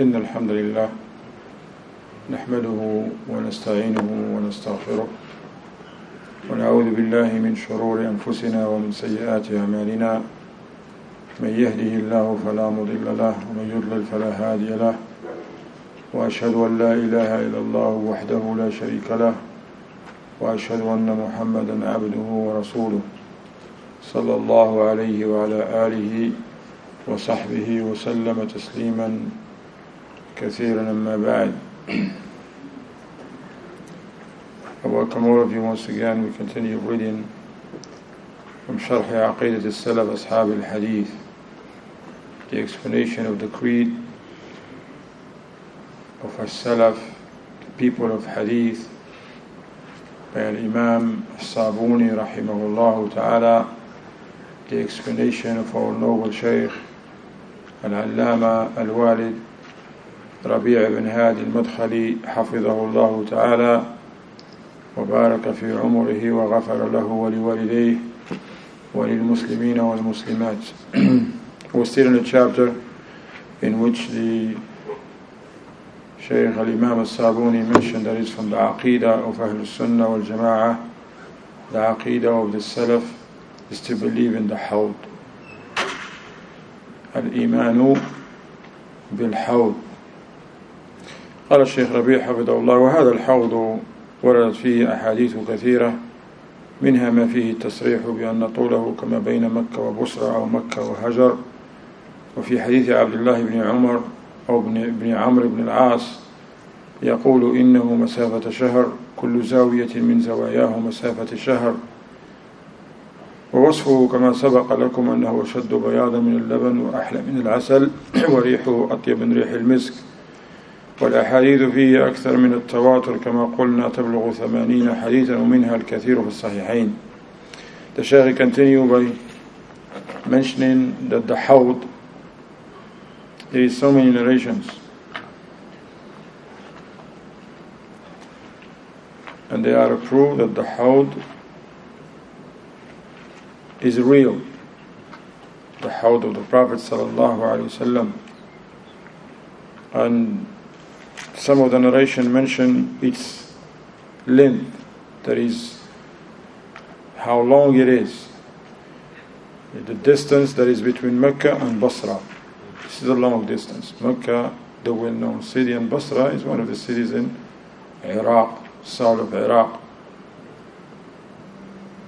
إن الحمد لله نحمده ونستعينه ونستغفره ونعوذ بالله من شرور أنفسنا ومن سيئات أعمالنا من يهده الله فلا مضل له ومن يضلل فلا هادي له وأشهد أن لا إله إلا الله وحده لا شريك له وأشهد أن محمدا عبده ورسوله صلى الله عليه وعلى آله وصحبه وسلم تسليما كثيرا أما بعد. I welcome all of you once again. We continue reading from Sharh al-Aqidat al-Salaf, Ashab al-Hadith, the explanation of the creed of al-Salaf, the people of Hadith, by Imam Sabuni rahimahullah ta'ala, the explanation of our noble Shaykh al-Allama al-Walid, Rabee ibn Hadi al-Madkhali hafidhahullah ta'ala, وبارك في عمره وغفر له ولوالديه وللمسلمين والمسلمات. We're still in a chapter in which the Shaykh al-Imam al-Sabuni mentioned that it's from the Aqidah of Ahl-Sunnah wal-Jama'ah. The Aqidah of the Salaf is to believe in the Hawd. Al-Imanu bil-Hawd. قال الشيخ ربيع حفظه الله: وهذا الحوض وردت فيه أحاديث كثيرة منها ما فيه التصريح بأن طوله كما بين مكة وبصرى أو مكة وهجر، وفي حديث عبد الله بن عمر أو بن عمرو بن العاص يقول إنه مسافة شهر، كل زاوية من زواياه مسافة شهر، ووصفه كما سبق لكم أنه أشد بياضا من اللبن وأحلى من العسل وريحه أطيب من ريح المسك، والأحاديث فيه أكثر من التواتر كما قلنا تبلغ 80 حديثا ومنها الكثير في الصحيحين. The Shaykh continued by mentioning that the Hawd, there is so many narrations, and they are a proof that the Hawd is real, the Hawd of the Prophet sallallahu alaihi wasallam. And some of the narration mention its length, that is how long it is, the distance that is between Mecca and Basra. This is a long distance. Mecca, the well-known city, and Basra is one of the cities in Iraq, south of Iraq.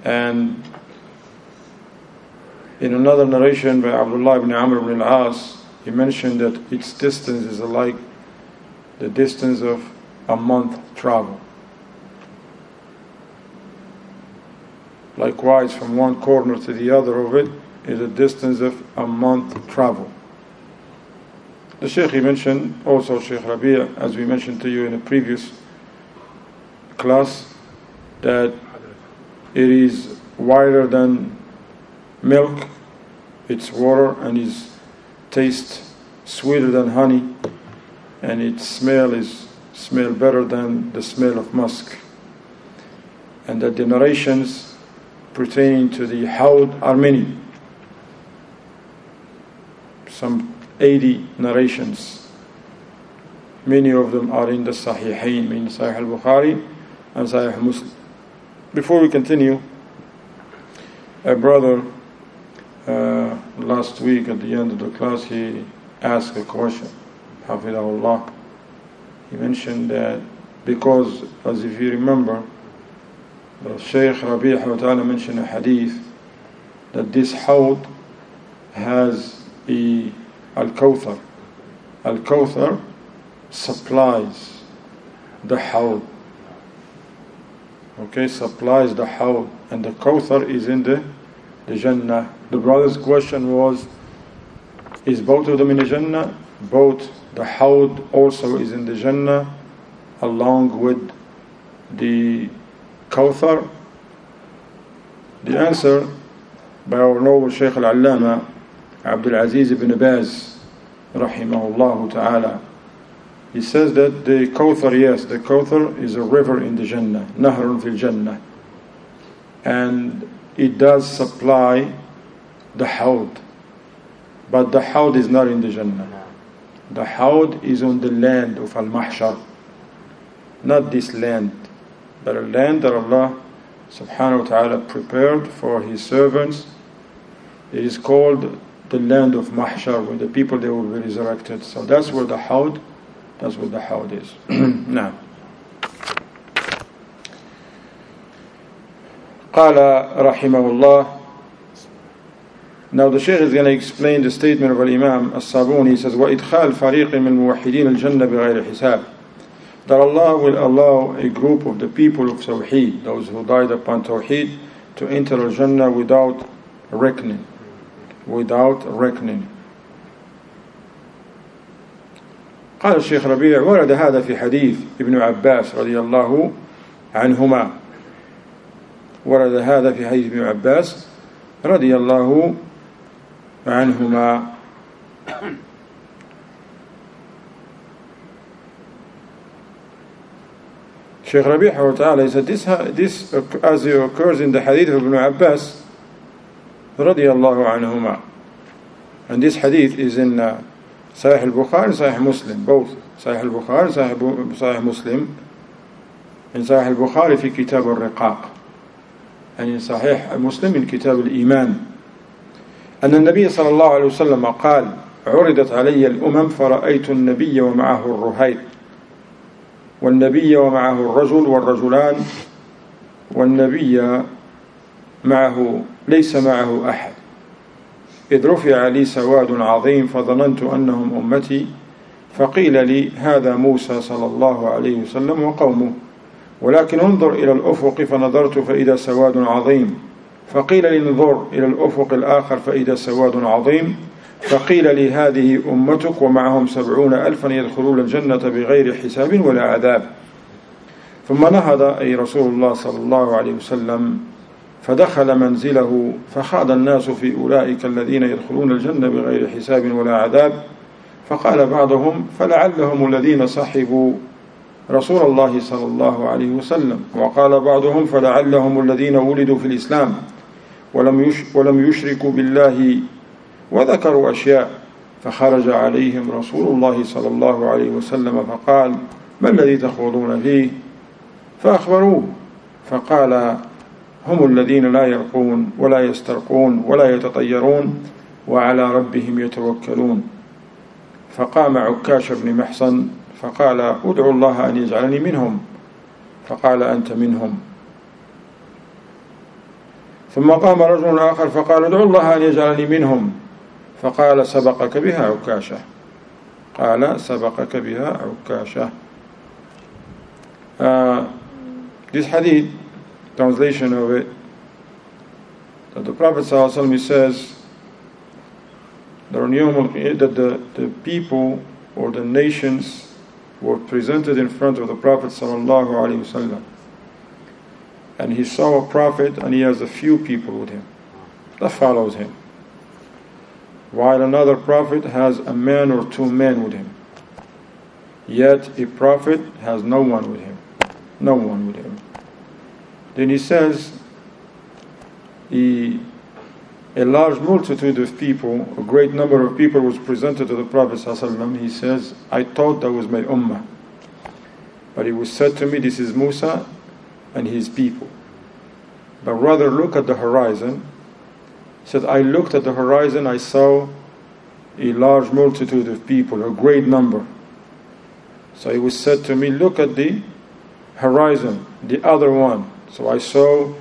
And in another narration by Abdullah ibn Amr ibn al-As, he mentioned that its distance is alike the distance of a month travel. Likewise, from one corner to the other of it is a distance of a month travel. The Shaykh mentioned also, Shaykh Rabee, as we mentioned to you in a previous class, that it is wider than milk, its water, and its taste sweeter than honey, and its smell is better than the smell of musk, and that the narrations pertaining to the Hawd are many, some 80 narrations. Many of them are in the Sahihain, in Sahih al-Bukhari and Sahih Muslim. Before we continue, a brother last week at the end of the class, he asked a question. Hafidahullah, he mentioned that because, as if you remember, the Shaykh Rabee Ta'ala mentioned a hadith that this Hawd has the Al-Kawthar. Al-Kawthar supplies the Hawd. Okay, supplies the Hawd, and the Kawthar is in the Jannah. The brother's question was, is both of them in the Jannah? Both. The Hawd also is in the Jannah along with the Kawthar. The answer by our noble Shaykh al-Allama Abdul Aziz Ibn Baz rahimahullah ta'ala, he says that the Kawthar, yes, the Kawthar is a river in the Jannah, Nahrun fil Jannah, and it does supply the Hawd, but the Hawd is not in the Jannah. The Hawd is on the land of Al-Mahshar, not this land, but a land that Allah subhanahu wa ta'ala prepared for His servants. It is called the land of Mahshar, where the people, they will be resurrected. So that's where the Hawd, that's where the Hawd is. Now, قال رحمه الله. Now the Shaykh is going to explain the statement of Imam al-Sabuni. He says, وَإِدْخَالْ فَرِيقٍ مِنْ الْمُوَحِّدِينَ الْجَنَّةِ بِغَيْرِ حِسَابٍ. That Allah will allow a group of the people of Tawheed, those who died upon Tawheed, to enter al-Jannah without reckoning. Without reckoning. قال الشيخ ربيع ورد هذا في حديث ابن عباس رضي الله عنهما. ورد هذا في حديث ابن عباس رضي الله عنهما. Shaykh Rabi' ta'ala said this as it occurs in the hadith of Ibn Abbas radiyallahu anhuma, and this hadith is in Sahih al-Bukhari, Sahih Muslim, both Sahih al-Bukhari, Sahih Muslim, in Sahih al-Bukhari fi Kitab al-Riqaq, and in Sahih Muslim in Kitab al-Iman. أن النبي صلى الله عليه وسلم قال عرضت علي الأمم فرأيت النبي ومعه الرهيب والنبي ومعه الرجل والرجلان والنبي معه ليس معه أحد إذ رفع لي سواد عظيم فظننت أنهم أمتي فقيل لي هذا موسى صلى الله عليه وسلم وقومه ولكن انظر إلى الأفق فنظرت فإذا سواد عظيم فقيل لي انظر إلى الأفق الآخر فإذا سواد عظيم فقيل لي هذه أمتك ومعهم 70,000 يدخلون الجنة بغير حساب ولا عذاب ثم نهض أي رسول الله صلى الله عليه وسلم فدخل منزله فخاض الناس في أولئك الذين يدخلون الجنة بغير حساب ولا عذاب فقال بعضهم فلعلهم الذين صحبوا رسول الله صلى الله عليه وسلم وقال بعضهم فلعلهم الذين ولدوا في الإسلام ولم يشركوا بالله وذكروا أشياء فخرج عليهم رسول الله صلى الله عليه وسلم فقال ما الذي تخوضون فيه فأخبروه فقال هم الذين لا يرقون ولا يسترقون ولا يتطيرون وعلى ربهم يتوكلون فقام عكاش بن مِحْسَنَ فقال أدعو الله أن يجعلني منهم فقال أنت منهم ثم قام رجل آخر فقال أدعو الله أن يجعلني منهم فقال سبقك بها عكاشة قال سبقك بها عكاشة. This hadith, translation of it, that the Prophet ﷺ says that the people or the nations were presented in front of the Prophet sallallahu alaihi wasallam, and he saw a prophet, and he has a few people with him that follows him, while another prophet has a man or two men with him. Yet a prophet has no one with him, no one with him. Then he says, a large multitude of people, a great number of people was presented to the Prophet ﷺ. He says, I thought that was my ummah. But it was said to me, this is Musa and his people. But rather look at the horizon. He said, I looked at the horizon, I saw a large multitude of people, a great number. So it was said to me, look at the horizon, the other one. So I saw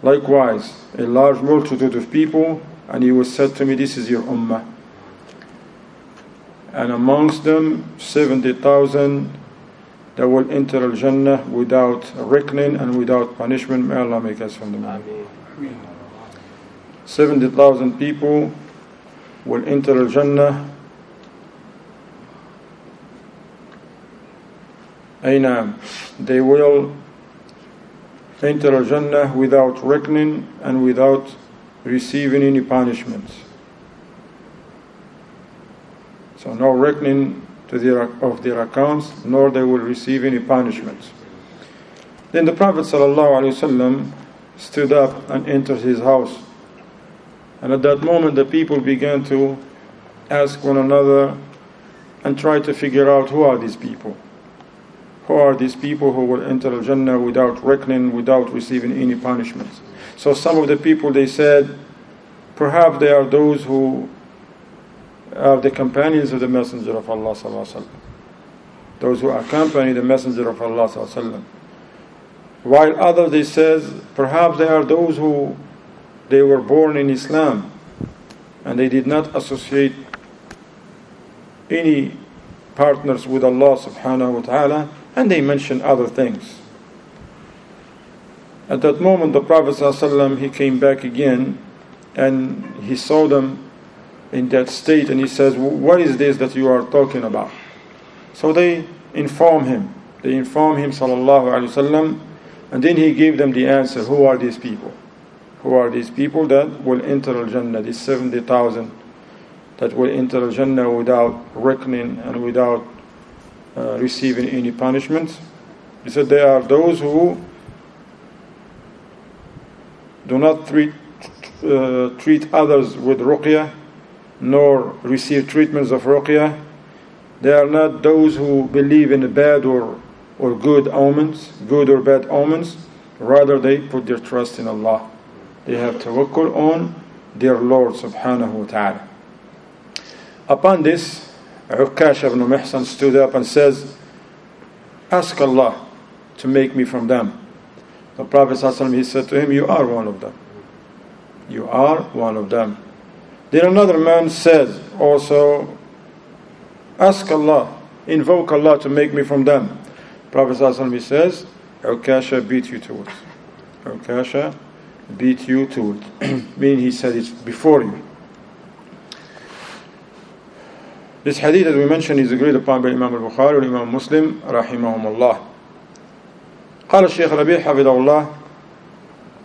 likewise a large multitude of people, and he was said to me, this is your ummah, and amongst them 70,000 that will enter al-Jannah without reckoning and without punishment. May Allah make us from them. 70,000 people will enter al-Jannah. They will enter al-Jannah without reckoning and without receiving any punishment. So no reckoning of their accounts, nor they will receive any punishment. Then the Prophet ﷺ stood up and entered his house. And at that moment the people began to ask one another, and try to figure out who are these people. Who are these people who will enter Al-Jannah without reckoning, without receiving any punishments? So some of the people, they said, perhaps they are those who are the companions of the Messenger of Allah sallallahu alaihi wasallam. Those who accompany the Messenger of Allah sallallahu alaihi wasallam. While others, they says, perhaps they are those who they were born in Islam and they did not associate any partners with Allah subhanahu wa ta'ala, and they mentioned other things. At that moment, the Prophet ﷺ, he came back again and he saw them in that state, and he says, what is this that you are talking about? So they inform him. They inform him sallallahu alayhi wasallam, and then he gave them the answer. Who are these people? Who are these people that will enter Al-Jannah, these 70,000 that will enter Al-Jannah without reckoning and without receiving any punishment? He said they are those who do not treat others with ruqya, nor receive treatments of ruqya. They are not those who believe in bad or good omens, good or bad omens. Rather, they put their trust in Allah. They have tawakkul on their Lord subhanahu wa ta'ala. Upon this, Ukkash ibn Mihsan stood up and says, ask Allah to make me from them. The Prophet ﷺ, he said to him, you are one of them. You are one of them. Then another man says also, ask Allah, invoke Allah to make me from them. Prophet ﷺ, he says, Ukkash beat you to it. Ukkash beat you to it. Meaning he said it before you. This hadith that we mentioned is agreed upon by Imam al-Bukhari and Imam Muslim, rahimahumullah. قال الشيخ ربيع حفظه الله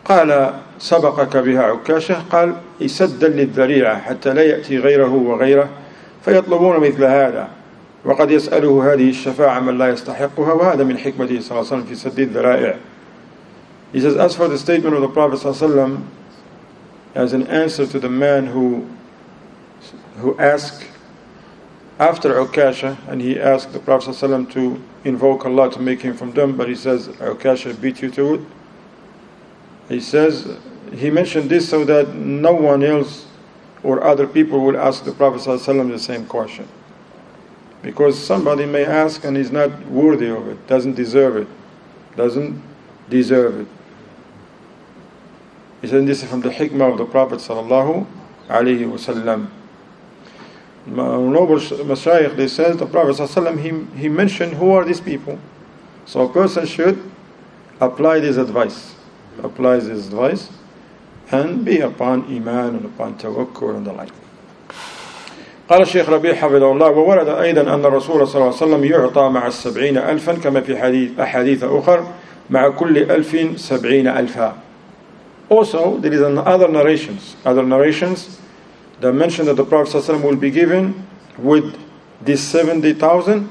قال سبقك بها عكاشة قال سدا للذريعة حتى لا يأتي غيره وغيره فيطلبون مثل هذا وقد يسأله هذه الشفاعة من لا يستحقها وهذا من حكمته صلى الله عليه وسلم في سد الذرائع. He says, as for the statement of the Prophet صلى الله عليه وسلم as an answer to the man who asked after Ukkash, and he asked the Prophet ﷺ to invoke Allah to make him from them, but he says, Ukkash beat you to it. He says, he mentioned this so that no one else or other people will ask the Prophet ﷺ the same question. Because somebody may ask and he's not worthy of it, doesn't deserve it. He said, this is from the hikmah of the Prophet ﷺ. Noble Mashaykh, they said the Prophet ﷺ, he mentioned who are these people. So a person should apply this advice and be upon Iman and upon Tawakkul and the like. قال الشيخ ربيع حفظه الله وورد أيضا أن الرسول صلى الله عليه وسلم يعطى مع السبعين ألفا كما في أحاديث أخر مع كل ألف سبعين ألفا. Also there is other narrations that mentioned that the Prophet ﷺ will be given with these 70,000,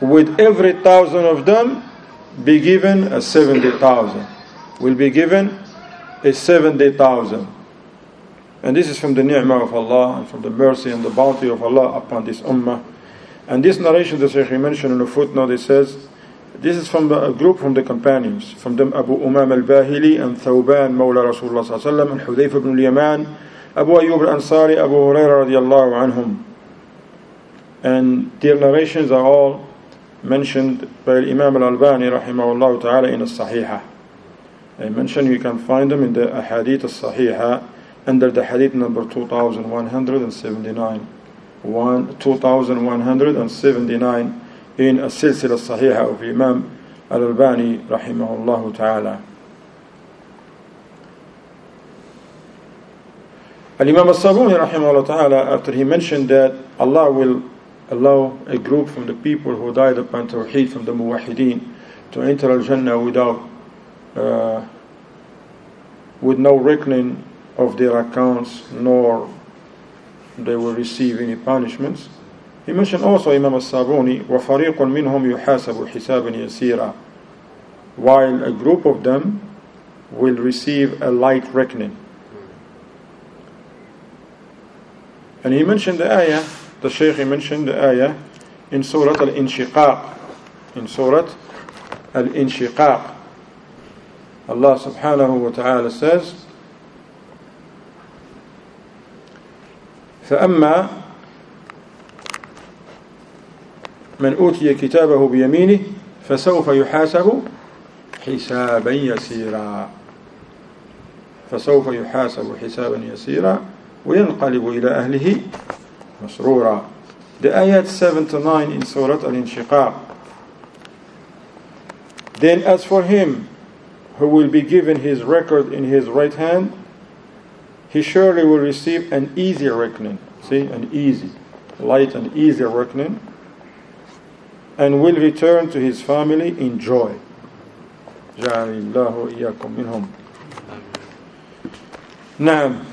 with every 1,000 of them be given a 70,000. And this is from the ni'mah of Allah and from the mercy and the bounty of Allah upon this ummah. And this narration that Shaykh mentioned in the footnote, it says, this is from a group from the companions, from them Abu Umam al-Bahili and Thawban, Mawla Rasulullah sallallahu alayhi wa sallam, and Hudayf ibn al-Yaman, Abu Ayyub al-Ansari, Abu Huraira radiyallahu anhum. And their narrations are all mentioned by Imam al-Albani rahimahullah ta'ala in al-Sahihah. I mentioned you can find them in the Ahadith al-Sahihah under the Hadith number 2179. In Silsilah As-Sahihah of Imam al-Albani rahimahullah ta'ala. Al-Imam al-Sabuni rahimahullah ta'ala, after he mentioned that Allah will allow a group from the people who died upon Tawheed, from the Muwahideen, to enter Al-Jannah with no reckoning of their accounts, nor they will receive any punishments. He mentioned also Imam al-Sabuni, وَفَرِيقٌ مِّنْهُمْ يُحَاسَبُ حِسَابًا يَسِيرًا, while a group of them will receive a light reckoning. And he mentioned the ayah, the Shaykh mentioned the ayah in Surah Al-Inshiqaq. In Surah Al-Inshiqaq, Allah subhanahu wa ta'ala says, فَأَمَّا مَنْ أُوتِيَ كِتَابَهُ بِيَمِينِهِ فَسَوْفَ يُحَاسَبُ حِسَابًا يَسِيرًا فَسَوْفَ يُحَاسَبُ حِسَابًا يَسِيرًا وَيَنْقَلِبُ إِلَى أَهْلِهِ مَسْرُورًا. The ayat 7 to 9 in Surah Al-Inshiqaq. Then as for him who will be given his record in his right hand, he surely will receive an easy reckoning. See, an easy, light and easy reckoning. And will return to his family in joy. Ja'alallahu iyyakum minhum. Naam.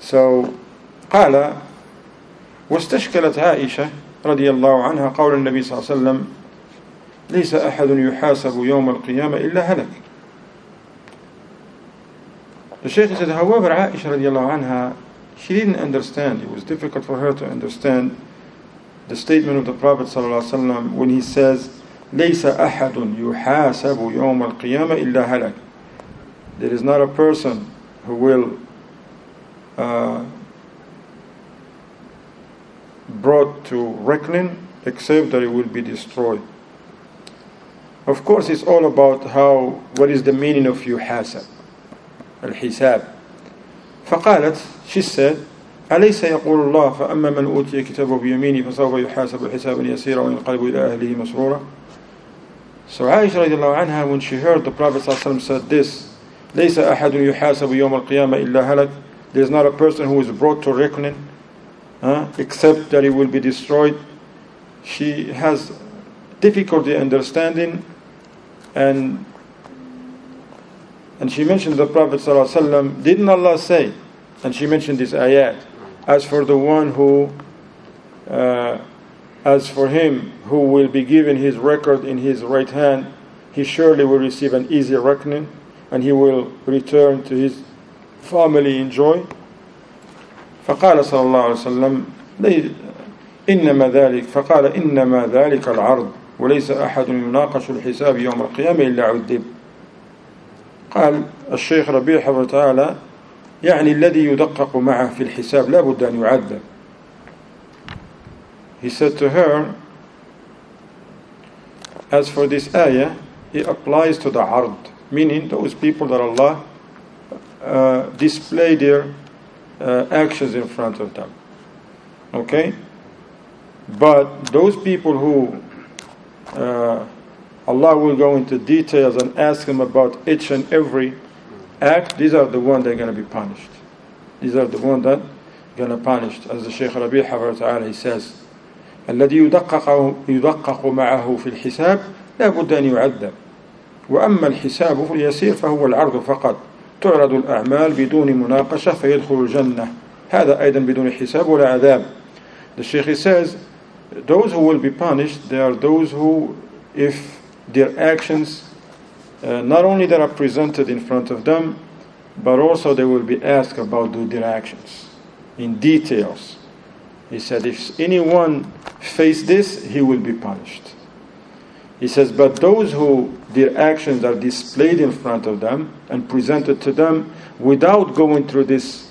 So, قال واستشكلت عائشة رضي الله عنها قول النبي صلى الله عليه وسلم ليس أحد يحاسب يوم القيامة إلا هلك. The Shaykh said, however, Aisha رضي الله عنها, she didn't understand. It was difficult for her to understand the statement of the Prophet صلى الله عليه وسلم when he says ليس أحد يحاسب يوم القيامة إلا هلك. There is not a person who will brought to reckoning except that it will be destroyed. Of course, it's all about how, what is the meaning of yuhasab, al-hisab. فقالت, she said, أليس يقول الله فأما من أوتي كتابه بيمينه فسوف يحاسب حسابا يسيرا وينقلب إلى أهله مسرورا. So Aisha radiallahu anha, when she heard the Prophet ﷺ said this, ليس أحد يحاسب يوم القيامة إلا هلك. There is not a person who is brought to reckoning except that he will be destroyed. She has difficulty understanding, and she mentioned the Prophet ﷺ. Didn't Allah say? And she mentioned this ayat. As for the one who, as for him who will be given his record in his right hand, he surely will receive an easy reckoning, and he will return to his family in joy. فقال صلى الله عليه وسلم إنما ذلك العرض وليس أحد يناقش الحساب يوم القيامة إلا عذب. قال الشيخ ربيع حفظه تعالى يعني الذي يدقق معه في الحساب لا بد أن يعذب. He said to her, as for this ayah, it applies to the ard, meaning those people that Allah display their actions in front of them. Okay? But those people who Allah will go into details and ask them about each and every act, these are the ones that are going to be punished. These are the ones that are going to be punished. As the Shaykh Rabee Hafidhahullah Ta'ala, he says, الَّذِي يُدَقَّقُ مَعَهُ فِي الْحِسَابِ لَا بُدَّ أَنْ يُعَذَّبْ وَأَمَّا الْحِسَابُ فَالْيَسِيرُ فَهُوَ الْعَرْضُ فَقَطْ تعرض الأعمال بدون مناقشة فيدخل الجنة هذا أيضا بدون حساب ولا عذاب. The Shaykh says those who will be punished, they are those who, if their actions not only that are presented in front of them, but also they will be asked about their actions in details. He said if anyone face this, he will be punished. He says, but those who their actions are displayed in front of them and presented to them without going through this,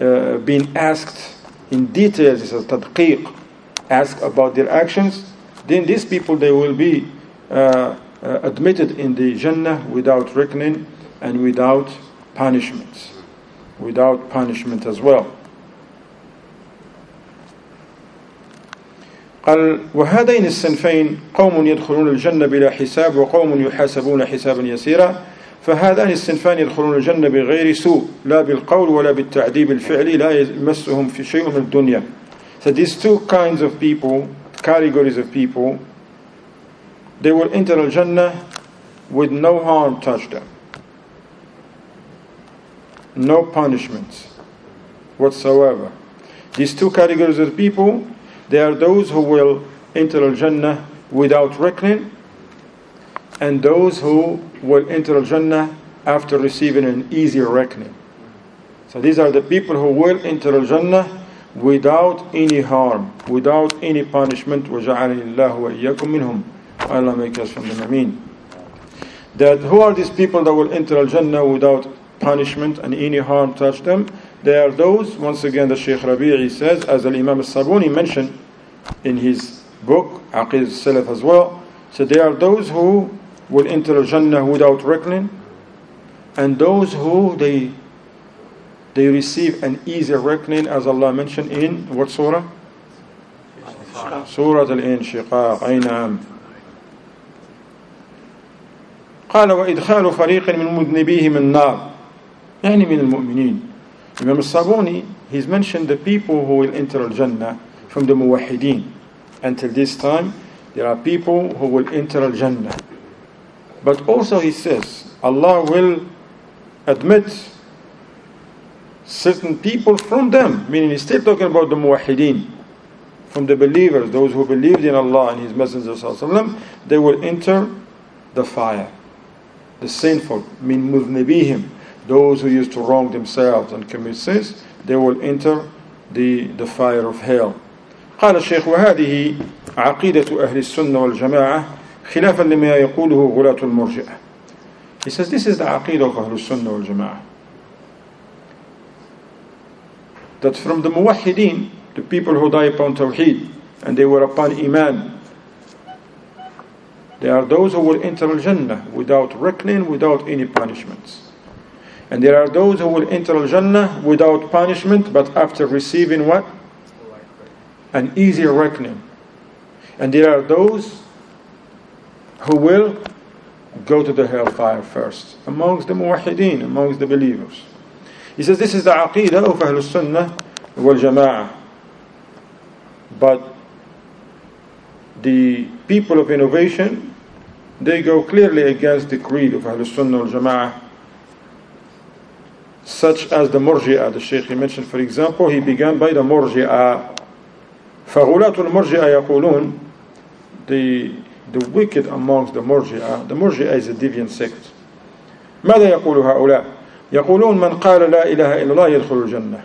being asked in details, he says, tadqiq, ask about their actions, then these people, they will be admitted in the Jannah without reckoning and without punishment as well. قال وهذين الصنفين قوم يدخلون الجنة بلا حساب وقوم يحاسبون حسابا يسيرا فهذان الصنفان يدخلون الجنة بغير سوء لا بالقول ولا بالتعذيب الفعلي لا يمسهم في شيء من الدنيا. So these two kinds of people, categories of people, they will enter al-Jannah with no harm touch them, no punishments whatsoever. These two categories of people, they are those who will enter al-Jannah without reckoning, and those who will enter al-Jannah after receiving an easy reckoning. So these are the people who will enter Jannah without any harm, without any punishment. وَجَعَلَنِ اللَّهُ وَإِيَّاكُمْ مِنْهُمْ. Allah make us from them. Ameen. That who are these people that will enter Jannah without punishment and any harm touch them? They are those, once again, the Shaykh Rabi'i says, as Imam al-Sabuni mentioned in his book, Aqidat al-Salaf as well, so they are those who will enter Jannah without reckoning, and those who they receive an easy reckoning, as Allah mentioned in what surah? Surah al-Inshiqaq. Aynam. قال وإدخال فريق من مذنبيهم النار يعني من المؤمنين. Imam al-Sabuni, he's mentioned the people who will enter al-Jannah from the Muwahideen. Until this time, there are people who will enter al-Jannah. But also he says, Allah will admit certain people from them. Meaning he's still talking about the Muwahideen. From the believers, those who believed in Allah and His Messenger ﷺ, they will enter the fire. The sinful, min mudhnibihim, those who used to wrong themselves and commit sins, they will enter the fire of hell. قال الشيخ وهذه عقيدة أهل السنة والجماعة خلافا لما يقوله غلاة المرجئة. He says this is the عقيدة of أهل السنة والجماعة. That from the muwahideen, the people who die upon tawheed and they were upon iman, they are those who will enter al-Jannah without reckoning, without any punishments. And there are those who will enter al-Jannah without punishment, but after receiving what? An easy reckoning. And there are those who will go to the hellfire first, amongst the muwahideen, amongst the believers. He says this is the aqidah of Ahlus Sunnah wal Jama'ah. But the people of innovation, they go clearly against the creed of Ahlus Sunnah wal Jama'ah, such as the Murji'ah. The Shaykh he mentioned, for example, he began by the Murji'ah. فَغُلَاتُ الْمُرْجِئَةِ يَقُولُونَ, the wicked amongst the Murji'ah. The Murji'ah is a deviant sect. ماذا يقول هؤلاء؟ يقولون من قال لا إله إلا الله يدخل الجنة.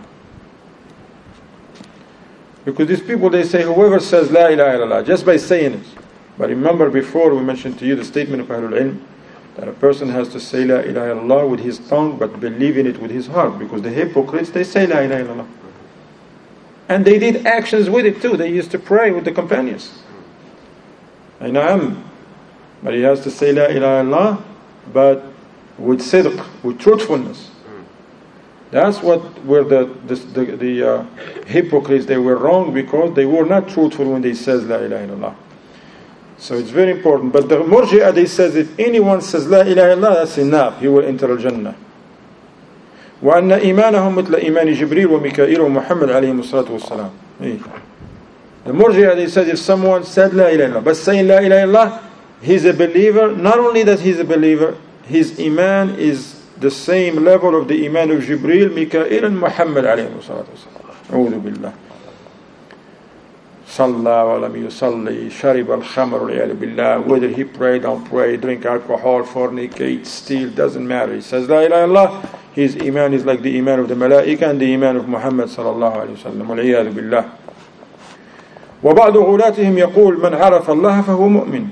Because these people, they say whoever says la ilaha illallah just by saying it. But remember, before we mentioned to you the statement of Ahlul Ilm, that a person has to say la ilaha illallah with his tongue but believe in it with his heart, because the hypocrites, they say la ilaha illallah and they did actions with it too. They used to pray with the companions. But he has to say la ilaha illallah but with sidq, with truthfulness. That's what were the hypocrites. They were wrong because they were not truthful when they says la ilaha illallah. So it's very important. But the Murji'ah, they says if anyone says la ilaha illallah, that's enough, he will enter al-Jannah. وَأَنَّ إِيمَانَهُمْ مِثْلَ إِيمَانِ جِبْرِيلِ وَمِكَائِيلِ وَمُحَمَّدٍ عَلَيْهِمُ الصَّلَاةُ وَالسَّلَامُ. The Murji'ah, they says if someone said la ilaha illallah, but saying la ilaha illallah, he's a believer. Not only that he's a believer, his iman is the same level of the iman of Jibreel, Mikael, and Muhammad alayhi salatu wasalam. A'udhu billah. Salla wa lam yusalli, sharib al-khamr wal-'iyadhu billah. Whether he pray, don't pray, drink alcohol, fornicate, steal, doesn't matter. He says la ilaha illallah, his iman is like the iman of the malaika and the iman of Muhammad sallallahu alayhi wasallam. Wal-'iyadhu billah. Wa ba'd ghulatihim yaqul man 'arafa Allah fa huwa mu'min.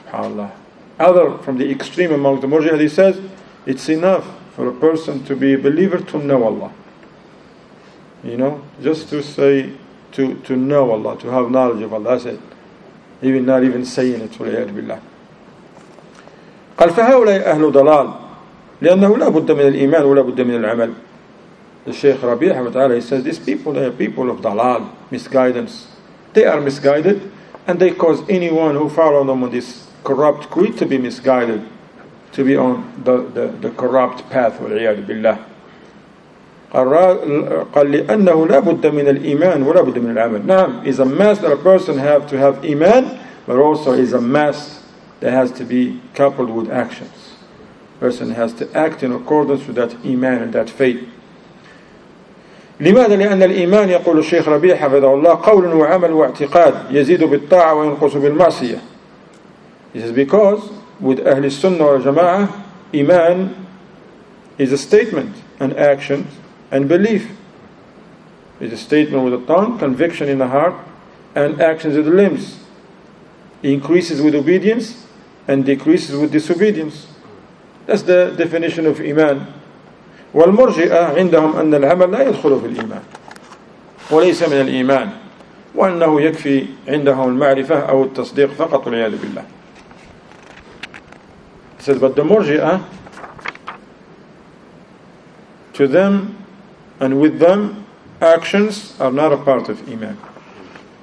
Subhanallah. Other from the extreme among the Murji'ah, he says it's enough for a person to be a believer to know Allah. You know, just to say to know Allah, to have knowledge of Allah. That's it. Even not even saying it. وَلَيَعْدْ بِاللَّهِ. قال فهؤلاء أهل ضلال لأنه لا بد من الإيمان ولا بد من العمل. The Shaykh Rabi' Ta'ala, he says these people, they are people of dalal, misguidance. They are misguided and they cause anyone who follow them on this corrupt creed to be misguided, to be on the corrupt path. وَالْعِيَاذُ بِاللَّهِ. قال لأنه لا بد من الإيمان ولا بد من العمل. Now, it's a must that a person have to have iman, but also is a must that has to be coupled with actions. Person has to act in accordance with that iman and that faith. لماذا؟ لأن الإيمان يقول الشيخ ربيع حفظه الله قول وعمل واعتقاد يزيد بالطاعة وينقص بالمعصية. It is because with Ahl Sunnah or Jama'ah, Iman is a statement, an action, and belief. It's a statement with the tongue, conviction in the heart, and actions with the limbs. It increases with obedience and decreases with disobedience. That's the definition of Iman. والمرجئة عندهم أن العمل لا يدخل في الإيمان وليس من الإيمان وأنه يكفي عندهم المعرفة أو التصديق فقط والعياذ بالله. He said, but the Murji'ah, to them and with them, actions are not a part of Iman.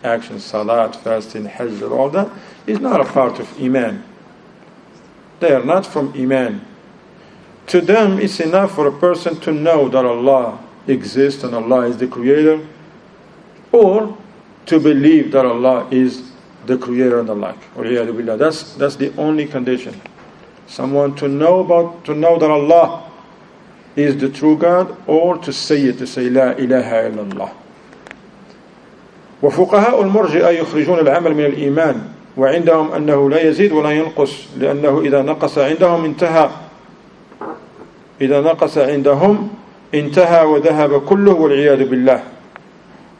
Actions, Salat, fasting, Hajj, all that is not a part of Iman. They are not from Iman. To them, it's enough for a person to know that Allah exists and Allah is the Creator, or to believe that Allah is the Creator and the like. That's the only condition. Someone to know that Allah is the true God, or to say La ilaha illallah. وفقهاء المرجئة يخرجون العمل من الإيمان وعندهم أنه لا يزيد ولا ينقص لأنه إذا نقص عندهم انتهى وذهب كله والعياذ بالله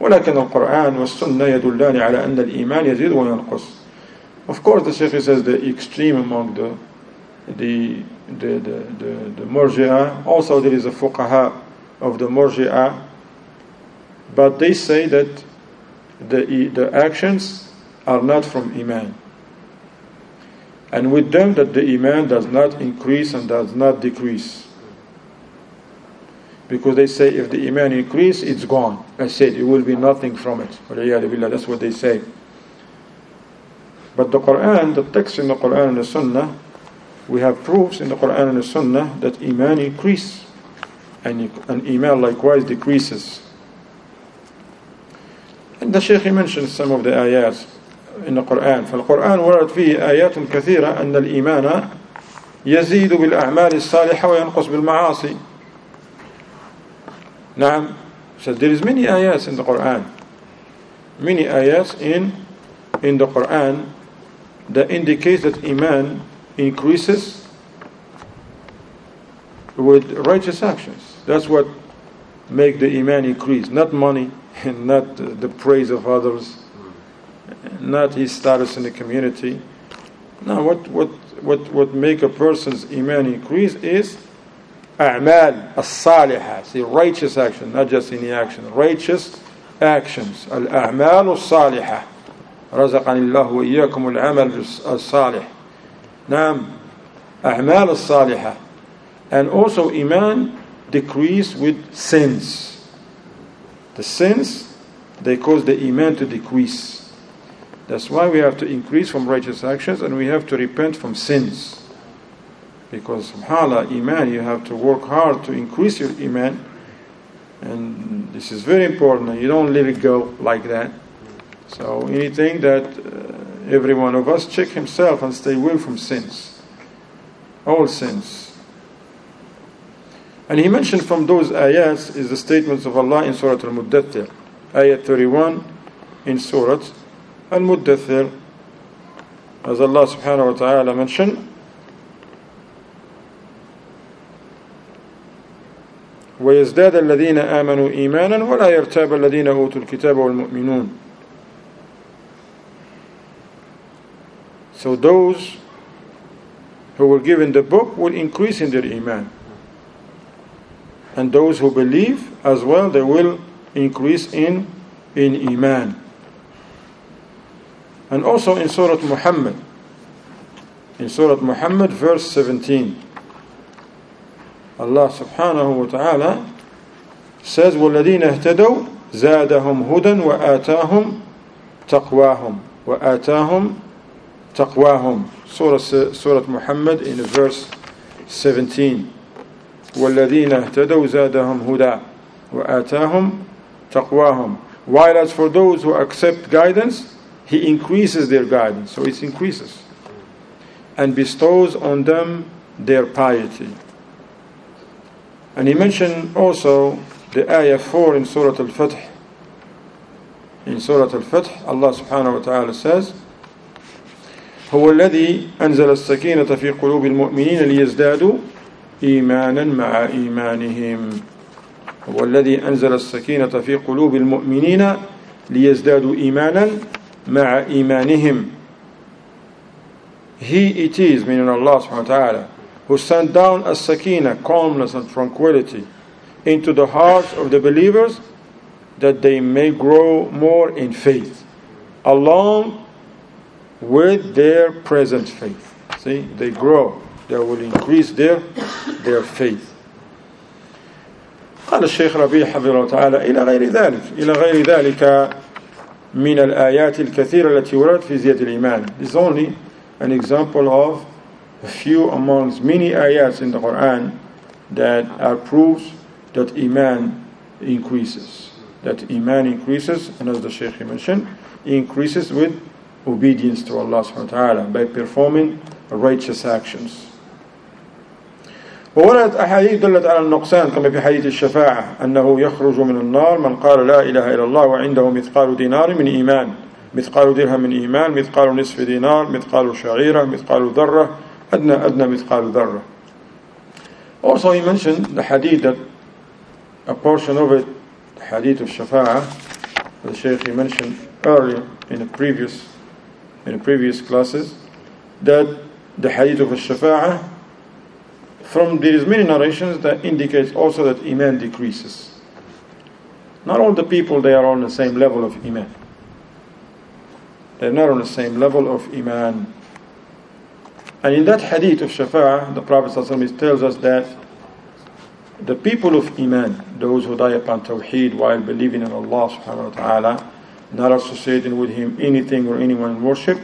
ولكن القرآن والسنة يدلان على أن الإيمان يزيد وينقص. Of course, the Shaykh says the extreme among the Murji'ah. Also there is a fuqaha of the Murji'ah, but they say that the actions are not from Iman, and with them that the Iman does not increase and does not decrease, because they say if the Iman increase, it's gone, that's it, it will be nothing from it. That's what they say. But the Quran, the text in the Quran and the Sunnah, we have proofs in the Quran and the Sunnah that Iman increase and Iman likewise decreases. And the Shaykh mentions some of the ayats in the Quran. فالقرآن ورد فيه آيات كثيرة أن الإيمان يزيد بالأعمال الصالحة وينقص بالمعاصي. نعم. So there is many ayats in the Quran. Many ayats in the Quran that indicates that Iman increases with righteous actions. That's what make the Iman increase, not money, and not the praise of others, not his status in the community. No, what make a person's Iman increase is a'mal as-salihah, the righteous action, not just any action, righteous actions. Al-a'mal as-salihah, razaqani Allah wa iyyakum al-amal as-salih. Naam, a'mal as-salihah. And also Iman decrease with sins. The sins, they cause the Iman to decrease. That's why we have to increase from righteous actions, and we have to repent from sins, because subhanAllah, Iman, you have to work hard to increase your Iman, and this is very important. You don't let it go like that. So anything that every one of us check himself and stay away from sins, all sins. And he mentioned from those ayats is the statements of Allah in Surah al-Muddaththir, ayat 31 in Surah al-Muddaththir, as Allah subhanahu wa ta'ala mentioned, وَيَزْدَادَ الَّذِينَ آمَنُوا إِيمَانًا وَلَا يَرْتَابَ الَّذِينَ أُوتُوا الْكِتَابَ وَالْمُؤْمِنُونَ. So those who were given the book will increase in their Iman, and those who believe as well, they will increase in Iman. And also in Surah Muhammad, verse 17, Allah subhanahu wa ta'ala says, وَالَّذِينَ اهْتَدَوْا زَادَهُمْ هُدًى وَآتَاهُمْ تَقْوَاهُمْ. Surah Muhammad in verse 17. وَالَّذِينَ اهْتَدَوْا زَادَهُمْ هُدًى وَآتَاهُمْ تَقْوَاهُمْ. While as for those who accept guidance, He increases their guidance, so it increases, and bestows on them their piety. And he mentioned also the ayah 4 in Surah Al-Fath. In Surah Al-Fath, Allah subhanahu wa ta'ala says, هو الذي أنزل السكينة في قلوب المؤمنين ليزدادوا إيمانا مع إيمانهم هو الذي أنزل السكينة في قلوب المؤمنين ليزدادوا إيمانا مع إيمانهم He it is, meaning Allah subhanahu wa ta'ala, who sent down a sakina, calmness and tranquility, into the hearts of the believers that they may grow more in faith, along with their present faith. See, they grow, they will increase their faith. قال الشيخ ربيع حفظه الله تعالى إلى غير ذلك من الآيات الكثيرة التي وردت في زيادة الإيمان. This is only an example of a few amongst many ayats in the Quran that are proofs that Iman increases. That Iman increases, and as the Shaykh mentioned, increases with obedience to Allah subhanahu wa ta'ala by performing righteous actions. ووردت أحاديث دلت على النقصان كما في حديث الشفاعة أنه يخرج من النار من قال لا إله إلا الله وعنده مثقال دينار من إيمان مثقال درهم من إيمان مثقال نصف دينار مثقال شعيرة مثقال ذرة أدنى مثقال ذرة Also he mentioned the hadith that a portion of it the hadith of Shafa'ah the Shaykh he mentioned earlier in the previous classes that the hadith of Shafa'ah From there is many narrations that indicates also that Iman decreases. Not all the people, they are on the same level of Iman. They are not on the same level of Iman. And in that hadith of Shafa'ah, the Prophet ﷺ tells us that the people of Iman, those who die upon Tawheed while believing in Allah subhanahu wa ta'ala, not associating with Him anything or anyone in worship,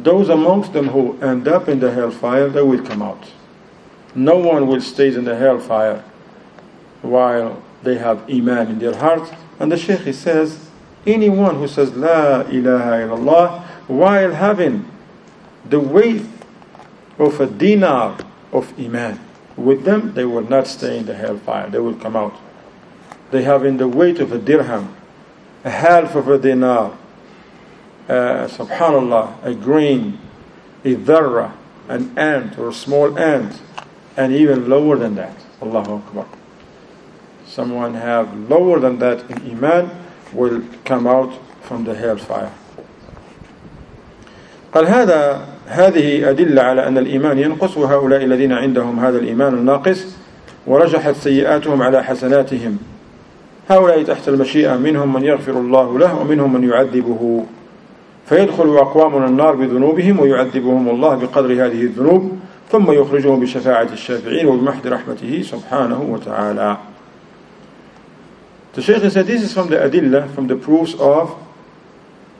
those amongst them who end up in the hellfire, they will come out. No one will stay in the hellfire while they have Iman in their heart. And the Shaykh says, anyone who says La ilaha illallah while having the weight of a dinar of Iman with them, they will not stay in the hellfire. They will come out. They have in the weight of a dirham, a half of a dinar, subhanallah, a grain, a dharra, an ant or a small ant. And even lower than that. Allahu Akbar. Someone have lower than that in Iman will come out from the hellfire. قال هذه أدلة على أن الإيمان ينقص وهؤلاء الذين عندهم هذا الإيمان الناقص ورجحت سيئاتهم على حسناتهم هؤلاء تحت المشيئة منهم من يغفر الله له ومنهم من يعذبه فيدخل أقوام النار بذنوبهم ويعذبهم الله بقدر هذه الذنوب ثم يخرجهم بشفاعة الشافعين وبمحض رحمته سبحانه وتعالى. The Shaykh said this is from the adillah, from the proofs of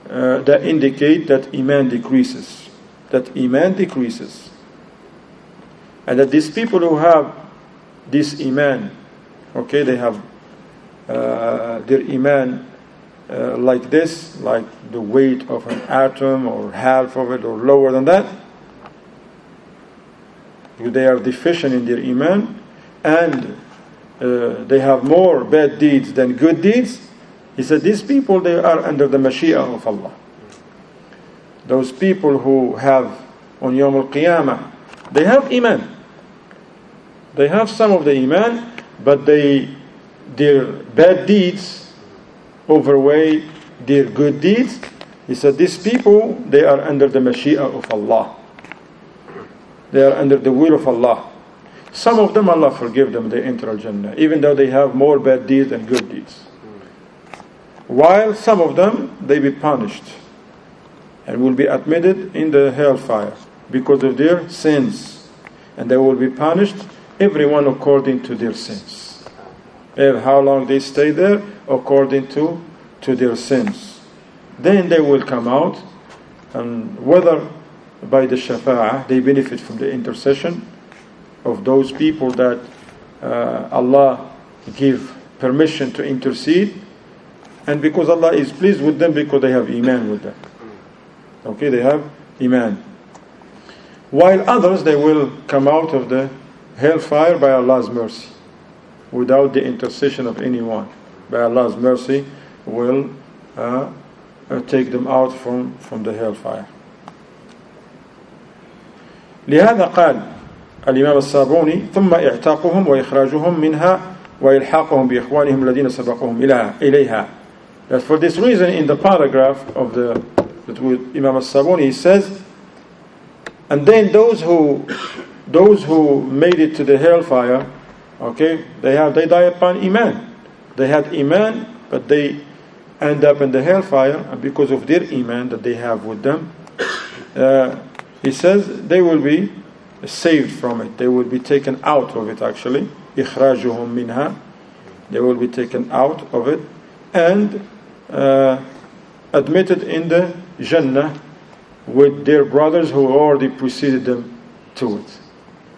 that indicate that Iman decreases. That Iman decreases. And that these people who have this Iman, okay, they have their Iman like this, like the weight of an atom or half of it or lower than that, They are deficient in their iman, and they have more bad deeds than good deeds. He said, these people they are under the Mashiach of Allah. Those people who have on Yawm al Qiyamah, they have iman. They have some of the iman, but their bad deeds outweigh their good deeds. He said, these people they are under the Mashiach of Allah. They are under the will of Allah. Some of them, Allah forgive them, they enter Al-Jannah, even though they have more bad deeds than good deeds. While some of them, they be punished and will be admitted in the hellfire because of their sins. And they will be punished, everyone according to their sins. And how long they stay there, according to their sins. Then they will come out, and whether by the shafa'ah, they benefit from the intercession of those people that Allah give permission to intercede, and because Allah is pleased with them because they have iman with them. Okay, they have iman. While others, they will come out of the hellfire by Allah's mercy, without the intercession of anyone. By Allah's mercy, will take them out from the hellfire. لهذا قال الإمام الصابوني ثم اعتاقهم وإخراجهم منها وإلحاقهم بإخوانهم الذين سبقهم إليها. That for this reason, in the paragraph of that with Imam al-Sabuni, he says, and then those who made it to the hellfire, okay, they die upon iman. They had iman, but they end up in the hellfire, and because of their iman that they have with them, he says they will be saved from it. They will be taken out of it. Actually, إخراجهم منها, they will be taken out of it and admitted in the Jannah with their brothers who already preceded them to it.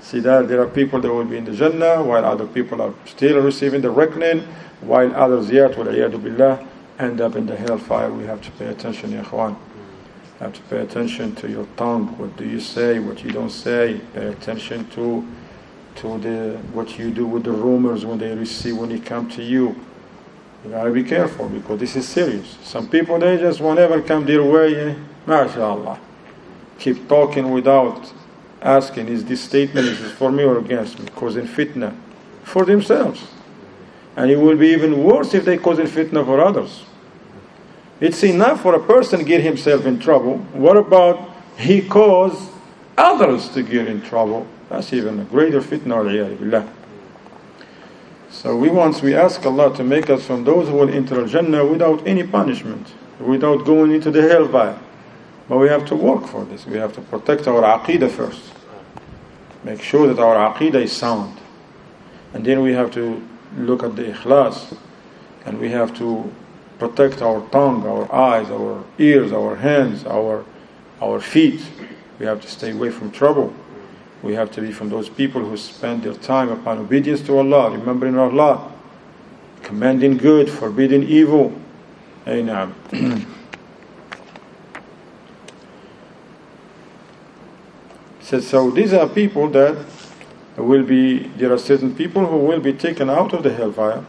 See that there are people that will be in the Jannah while other people are still receiving the reckoning, while others yet, wal-'iyadu billah, end up in the hellfire. We have to pay attention, ya ikhwan. Have to pay attention to your tongue. What do you say? What you don't say? Pay attention to the what you do with the rumors when they come to you. You gotta be careful because this is serious. Some people, they just whenever come their way, mashallah, keep talking without asking, is this statement is for me or against me, causing fitna for themselves. And it will be even worse if they causing fitna for others. It's enough for a person to get himself in trouble. What about he cause others to get in trouble? That's even a greater fitna, wal-'iyadhu billah. So we ask Allah to make us from those who will enter al-Jannah without any punishment, without going into the hellfire. But we have to work for this. We have to protect our aqidah first. Make sure that our aqidah is sound. And then we have to look at the ikhlas. And we have to protect our tongue, our eyes, our ears, our hands, our feet. We have to stay away from trouble. We have to be from those people who spend their time upon obedience to Allah, remembering Allah, commanding good, forbidding evil. Aynam. Says so. These are people that will be. There are certain people who will be taken out of the hellfire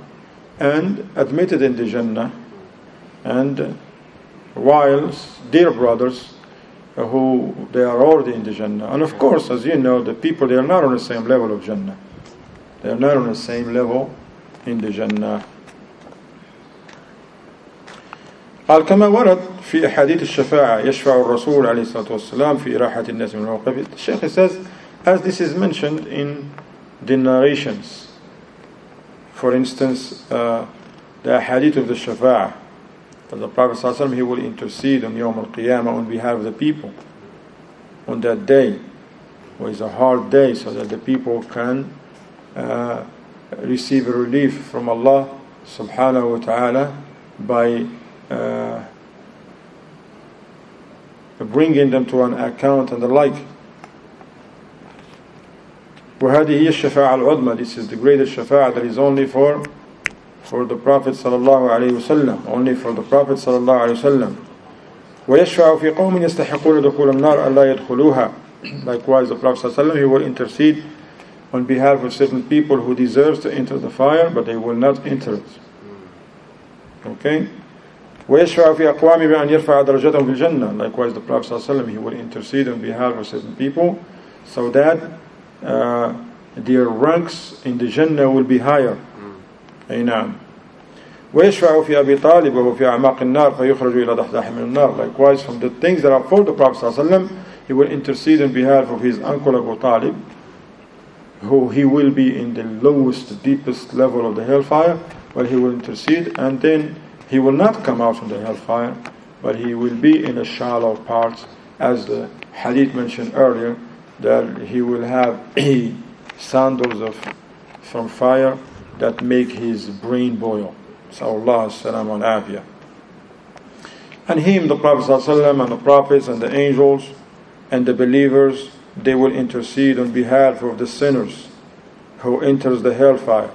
and admitted in the Jannah, and whilst their brothers, who they are already in the Jannah. And of course, as you know, the people, they are not on the same level of Jannah. They are not on the same level in the Jannah. قال كما ورد في أحاديث الشفاعة يشفع الرسول عليه الصلاة والسلام في راحة الناس من الموقف. The Shaykh says, as this is mentioned in the narrations, for instance, the hadith of the Shafa'ah, that the Prophet ﷺ, he will intercede on Yawm al-Qiyamah on behalf of the people on that day, which is a hard day, so that the people can receive relief from Allah subhanahu wa ta'ala by bringing them to an account and the like. وَهَذِهِ الشَّفَاعَةُ الْعُظْمَى, this is the greatest shafa'ah that is only for the Prophet sallallahu alaihi wasallam, only for the Prophet sallallahu alaihi wasallam. وَيَشْفَعُ فِي قَوْمٍ يَسْتَحِقُونَ دُخُولَ النَّارِ أَلَّا يَدْخُلُوهَا. Likewise, the Prophet sallallahu alaihi wasallam, he will intercede on behalf of certain people who deserve to enter the fire, but they will not enter it. Okay. وَيَشْفَعُ فِي أَقْوَامٍ بِأَنْ يَرْفَعَ دَرَجَتَهُمْ فِي الْجَنَّةِ. Likewise, the Prophet sallallahu alaihi wasallam, he will intercede on behalf of certain people, so that their ranks in the Jannah will be higher. Amen. ويشفع في أبي طالب وهو في أعماق النار فيخرج إلى دحداح من النار. Likewise, from the things that are for the Prophet ﷺ, he will intercede on behalf of his uncle Abu Talib, who he will be in the lowest, deepest level of the hellfire, but he will intercede, and then he will not come out from the hellfire, but he will be in a shallow part, as the hadith mentioned earlier, that he will have sandals from fire that make his brain boil. Sallallahu alaihi wasallam. And him, the Prophet sallallahu, and the prophets and the angels and the believers, they will intercede on behalf of the sinners who enters the hellfire.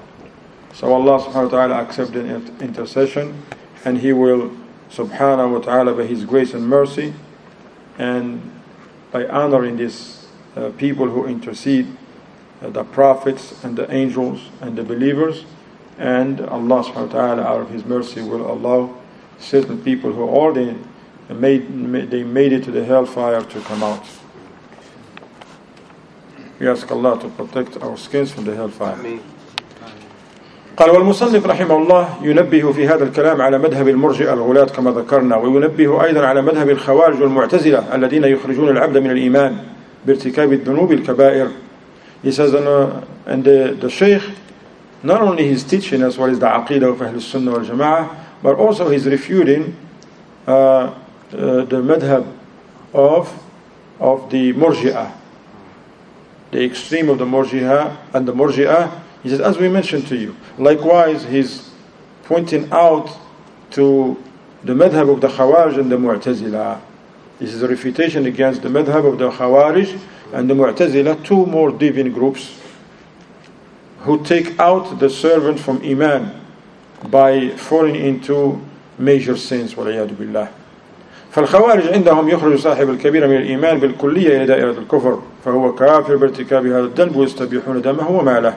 So Allah subhanahu wa ta'ala accepts the intercession, and he will subhanahu wa ta'ala, by his grace and mercy, and by honoring these people who intercede, the prophets and the angels and the believers, and Allah subhanahu wa ta'ala, out of his mercy, will allow certain people who already made it to the hellfire to come out. We ask Allah to protect our skins from the hellfire. قال والمصنف رحمه الله ينبه في هذا الكلام على مذهب المرجئة الغلاة كما ذكرنا وينبه أيضا على مذهب الخوارج والمعتزلة الذين يخرجون العبد من الإيمان بارتكاب الذنوب الكبائر. He says, and the Shaykh, not only he's teaching us what is the Aqidah of Ahl-Sunnah wal Jama'ah, but also he's refuting the madhab of the Murji'ah, the extreme of the Murji'ah and the Murji'ah. He says, as we mentioned to you, likewise he's pointing out to the madhab of the Khawarij and the Mu'tazila. This is a refutation against the madhab of the Khawarij and the Mu'tazila, two more deviant groups who take out the servant from Iman by falling into major sins. وَالْعِيَادُ بِاللَّهِ فَالْخَوَارِجْ عِنْدَهُمْ يُخْرِجُ صَاحِبَ الْكَبِيرَ مِنَ الْإِيمَانِ بِالْكُلِّيَّةِ إِلَى دَائِرَةِ الْكُفْرِ فَهُوَ كَافِرٌ بِارْتِكَابِ هَذَا الذَّنْبِ وَيَسْتَبِيحُونَ دَمَهُ وَمَالَهُ.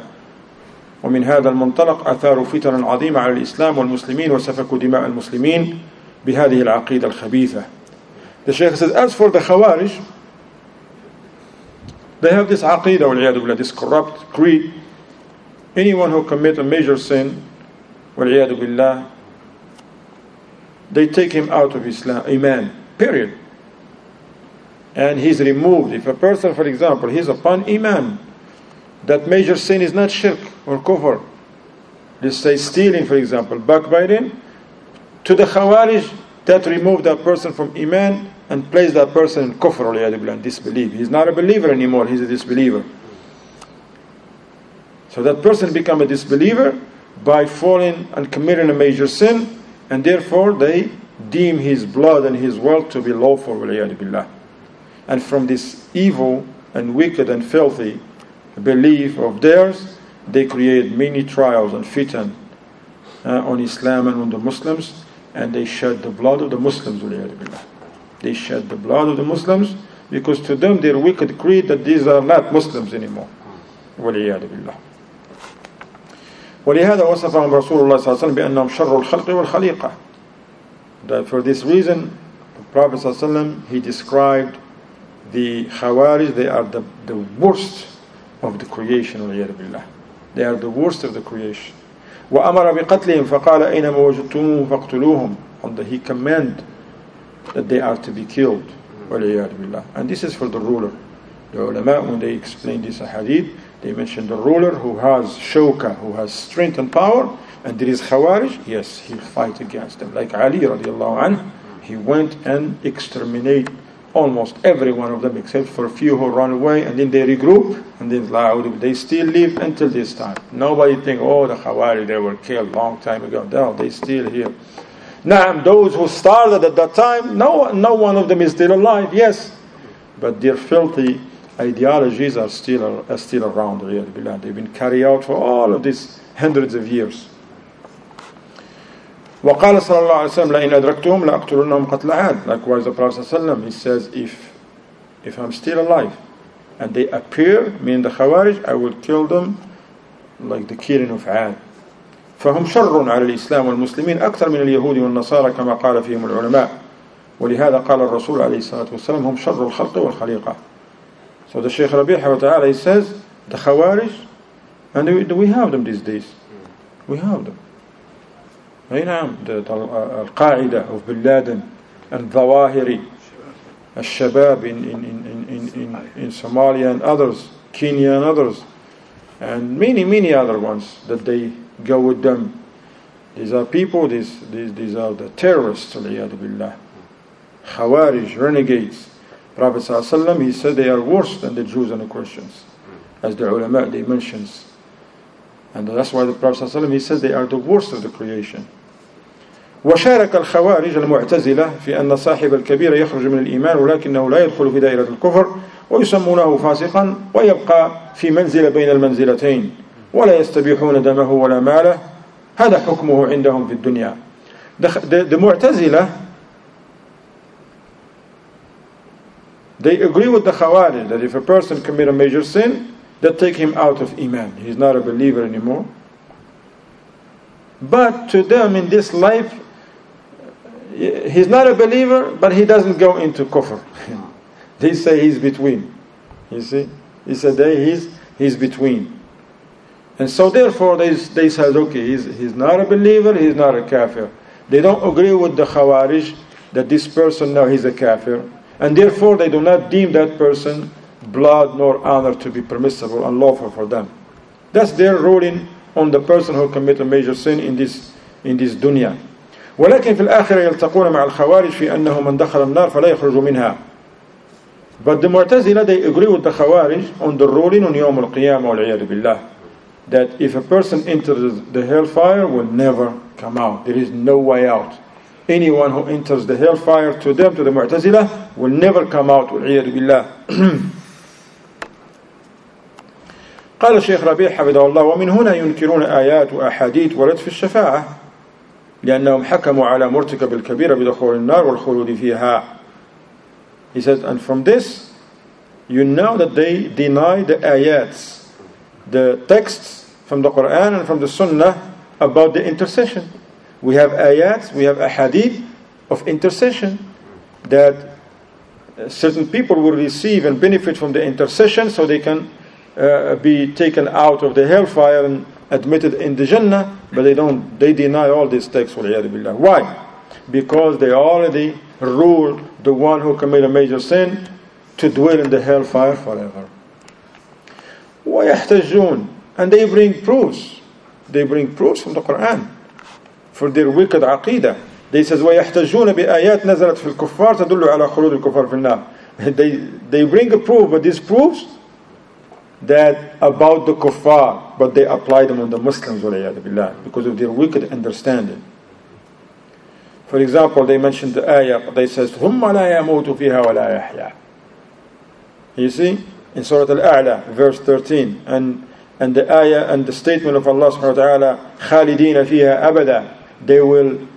ومن هذا المنطلق أثار فتن عظيمة على الإسلام والمسلمين وسفكوا دماء المسلمين بهذه العقيدة الخبيثة. The Shaykh says, as for the Khawarij, they have this aqidah, وَالْعِيَادُ بِاللَّهِ, this corrupt creed. Anyone who commits a major sin, وَالْعِيَادُ بِاللَّهِ, they take him out of Islam, Iman, period. And he's removed. If a person, for example, he's upon Iman, that major sin is not shirk or kufr. Let's say stealing, for example, backbiting. To the Khawarij, that removed that person from Iman and placed that person in kufr, disbelief. He's not a believer anymore, he's a disbeliever. So that person become a disbeliever by falling and committing a major sin, and therefore they deem his blood and his wealth to be lawful, وَالْعِيَاذُ بِاللَّهِ. And from this evil and wicked and filthy belief of theirs, they create many trials and fitan on Islam and on the Muslims, and they shed the blood of the Muslims. They shed the blood of the Muslims because to them their wicked creed that these are not Muslims anymore. ولهذا وصفهم رسول الله صلى الله عليه وسلم بأنهم شر الخلق والخليقة. That for this reason, the Prophet صلى الله عليه وسلم, he described the Khawarij, they are the worst of the creation. They are the worst of the creation. وَأَمَرَ بِقَتْلِهِمْ فَقَالَ أَيْنَمَا وَجُدْتُمُوهُمْ فَاقْتُلُوهُمْ. And he commanded that they are to be killed. And this is for the ruler. The ulama, when they explain this hadith, they mention the ruler who has shawka, who has strength and power, and there is Khawarij, yes, he'll fight against them. Like Ali radiallahu anhu, he went and exterminated almost every one of them except for a few who run away, and then they regroup, and then they still live until this time. Nobody think, oh, the Khawarij, they were killed long time ago. No, they still here. Now, those who started at that time, no one of them is still alive, yes, but their filthy ideologies are still around. They've been carried out for all of these hundreds of years. وقال صلى الله عليه وسلم لئن أدركتهم لأقتلنهم قتل عاد. Likewise, the Prophet صلى الله عليه وسلم, he says, if I'm still alive and they appear, me and the Khawarij, I will kill them like the killing of Ad. فهم شر على الإسلام والمسلمين أكثر من اليهود والنصارى كما قال فيهم العلماء. ولهذا قال الرسول عليه الصلاة والسلام هم شر الخلق والخليقة. So the Shaykh Rabee ta'ala, he says, the Khawarij, and we have them these days. We have them. The Al-Qaeda of Bin Laden and Zawahiri, Al-Shabaab in Somalia and others, Kenya and others, and many other ones that they go with them. These are people, these are the terrorists, Khawarij, renegades. Prophet Sallallahu Alaihi Wasallam, he said they are worse than the Jews and the Christians, as the ulama, they mentions. And that's why the Prophet ﷺ, he says they are the worst of the creation. وَشَارَكَ الْخَوَارِجَ الْمُعْتَزِلَةِ فِي أَنَّ صَاحِبَ الْكَبِيرَ يَخْرُجُ مِنَ الْإِيمَانِ وَلَكِنَّهُ لَا يَدْخُلُ فِي دَائِرَةِ الْكُفْرِ وَيُسَمُّونَهُ فَاسِقًا وَيَبْقَى فِي مَنْزِلَ بَيْنَ الْمَنْزِلَتَيْنِ وَلَا يَسْتَبِيحُونَ دَمَهُ وَلَا مَالَهُ هَذَا حُكْمُهُ عِنْدَهُمْ فِي الدُّنْيَا. The Mu'tazila, they agree with the Khawarij that if a person commits a major sin, that take him out of Iman. He's not a believer anymore. But to them in this life, he's not a believer, but he doesn't go into kufr. They say he's between. You see? He said that he's between. And so therefore they said, okay, he's not a believer, he's not a kafir. They don't agree with the Khawarij that this person now he's a kafir. And therefore they do not deem that person blood nor honor to be permissible and lawful for them. That's their ruling on the person who commits a major sin in this dunya. ولكن في الآخرة يلتقون مع الخوارج في أنه من دخل النار فلا يخرج منها. But the Mu'tazila, they agree with the Khawarij on the ruling on Yawm al-Qiyamah wal-'iyadhu billah, that if a person enters the hellfire will never come out. There is no way out. Anyone who enters the hellfire to them, to the Mu'tazila, will never come out, wal-'iyadhu billah. قال الشيخ ربيع حفظه الله ومن هنا ينكرون آيات وأحاديث وردت في الشفاعة لأنهم حكموا على مرتكب الكبيرة بدخول النار والخلود فيها. He says, and from this you know that they deny the ayats, the texts from the Quran and from the Sunnah about the intercession. We have ayats, we have ahadith of intercession, that certain people will receive and benefit from the intercession, so they can be taken out of the hellfire and admitted in the Jannah. But they deny all these texts. Why? Because they already rule the one who committed a major sin to dwell in the hellfire forever. وَيَحْتَجُّونَ, and they bring proofs. They bring proofs from the Quran for their wicked aqidah. They says وَيَحْتَجُّونَ بِآيَاتٍ نَزَلَتْ فِي الْكُفَّارِ تَدُلُّ عَلَى خُلُودِ الْكُفَّارِ فِي النَّارِ. They bring a proof, but these proofs that about the kuffar, but they apply them on the Muslims because of their wicked understanding. For example, they mentioned the ayah, they says هُمَّ لَا يَمُوتُ فِيهَا وَلَا يَحْيَا. You see, in Surah Al-A'la, verse 13, and the ayah and the statement of Allah subhanahu wa ta'ala, خَالِدِينَ فِيهَا أَبَدًا, they will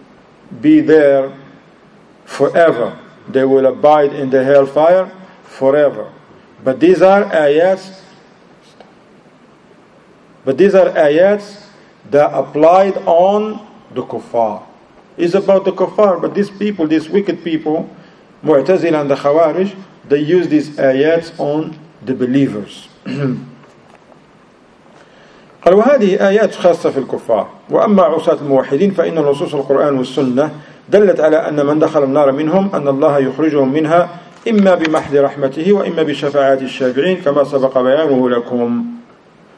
be there forever, they will abide in the hellfire forever. But these are ayats that applied on the kuffar. It's about the kuffar, but these people, these wicked people, Mu'tazila and the Khawarij, they use these ayats on the believers. قال وهذه آيات خاصة في الكفار وأما عصاة الموحدين فإن نصوص القرآن والسنة دلت على أن من دخل النار منهم أن الله يخرجهم منها إما بمحض رحمته وإما بشفاعات الشافعين كما سبق بيانه لكم.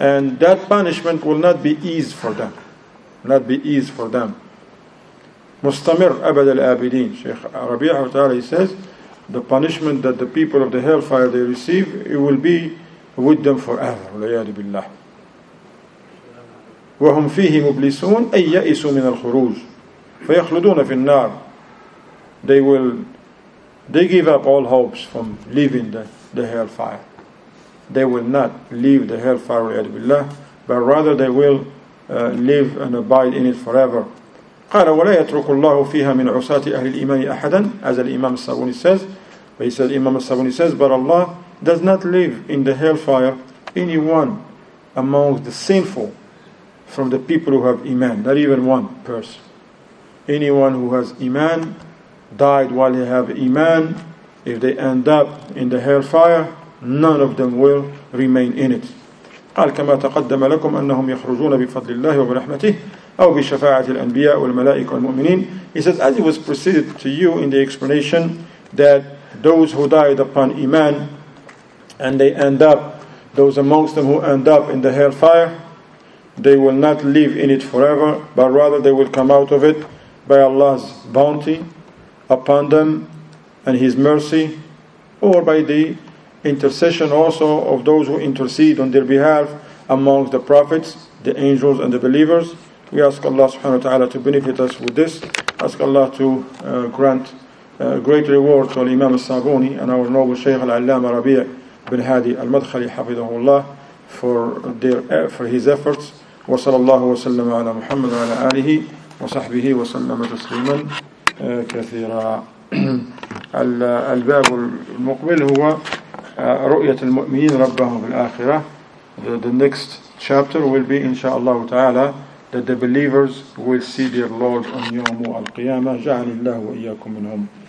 and that punishment will not be ease for them. Mustamir abad al-abidin. Shaykh Rabee Ta'ala, he says, the punishment that the people of the hellfire they receive, it will be with them forever. Walayadu billah. وهم فيه مبلسون أي يئسوا من الخروج فيخلدون في النار. They give up all hopes from leaving the hellfire. They will not leave the hellfire, but rather they will live and abide in it forever. قال ولا يترك الله فيها من عصاة أهل الإيمان أحدا, as Imam Sabuni says. But he says, Imam Sabuni says, but Allah does not leave in the hellfire anyone among the sinful from the people who have Iman, not even one person. Anyone who has Iman, died while they have Iman, if they end up in the hellfire, none of them will remain in it. قال كما تقدم لكم أنهم يخرجون بفضل الله وبرحمته أو بشفاعة الأنبياء والملائكة والمؤمنين. He says, as it was preceded to you in the explanation, that those who died upon Iman and they end up, those amongst them who end up in the hellfire, they will not live in it forever, but rather they will come out of it by Allah's bounty upon them and His mercy, or by the intercession also of those who intercede on their behalf amongst the prophets, the angels and the believers. We ask Allah subhanahu wa ta'ala to benefit us with this. Ask Allah to grant great reward to Imam al-Sabuni and our noble Shaykh al-Allama Rabee ibn Hadi al-Madkhali hafidahullah for his efforts. وصلى الله وسلم على محمد وعلى آله وصحبه وسلم تسليما كثيرا. الباب المقبل هو رؤية المؤمنين ربهم في الآخرة. The next chapter will be inshaAllah ta'ala that the believers will see their Lord on Yawm al-Qiyamah. جعل الله وإياكم منهم.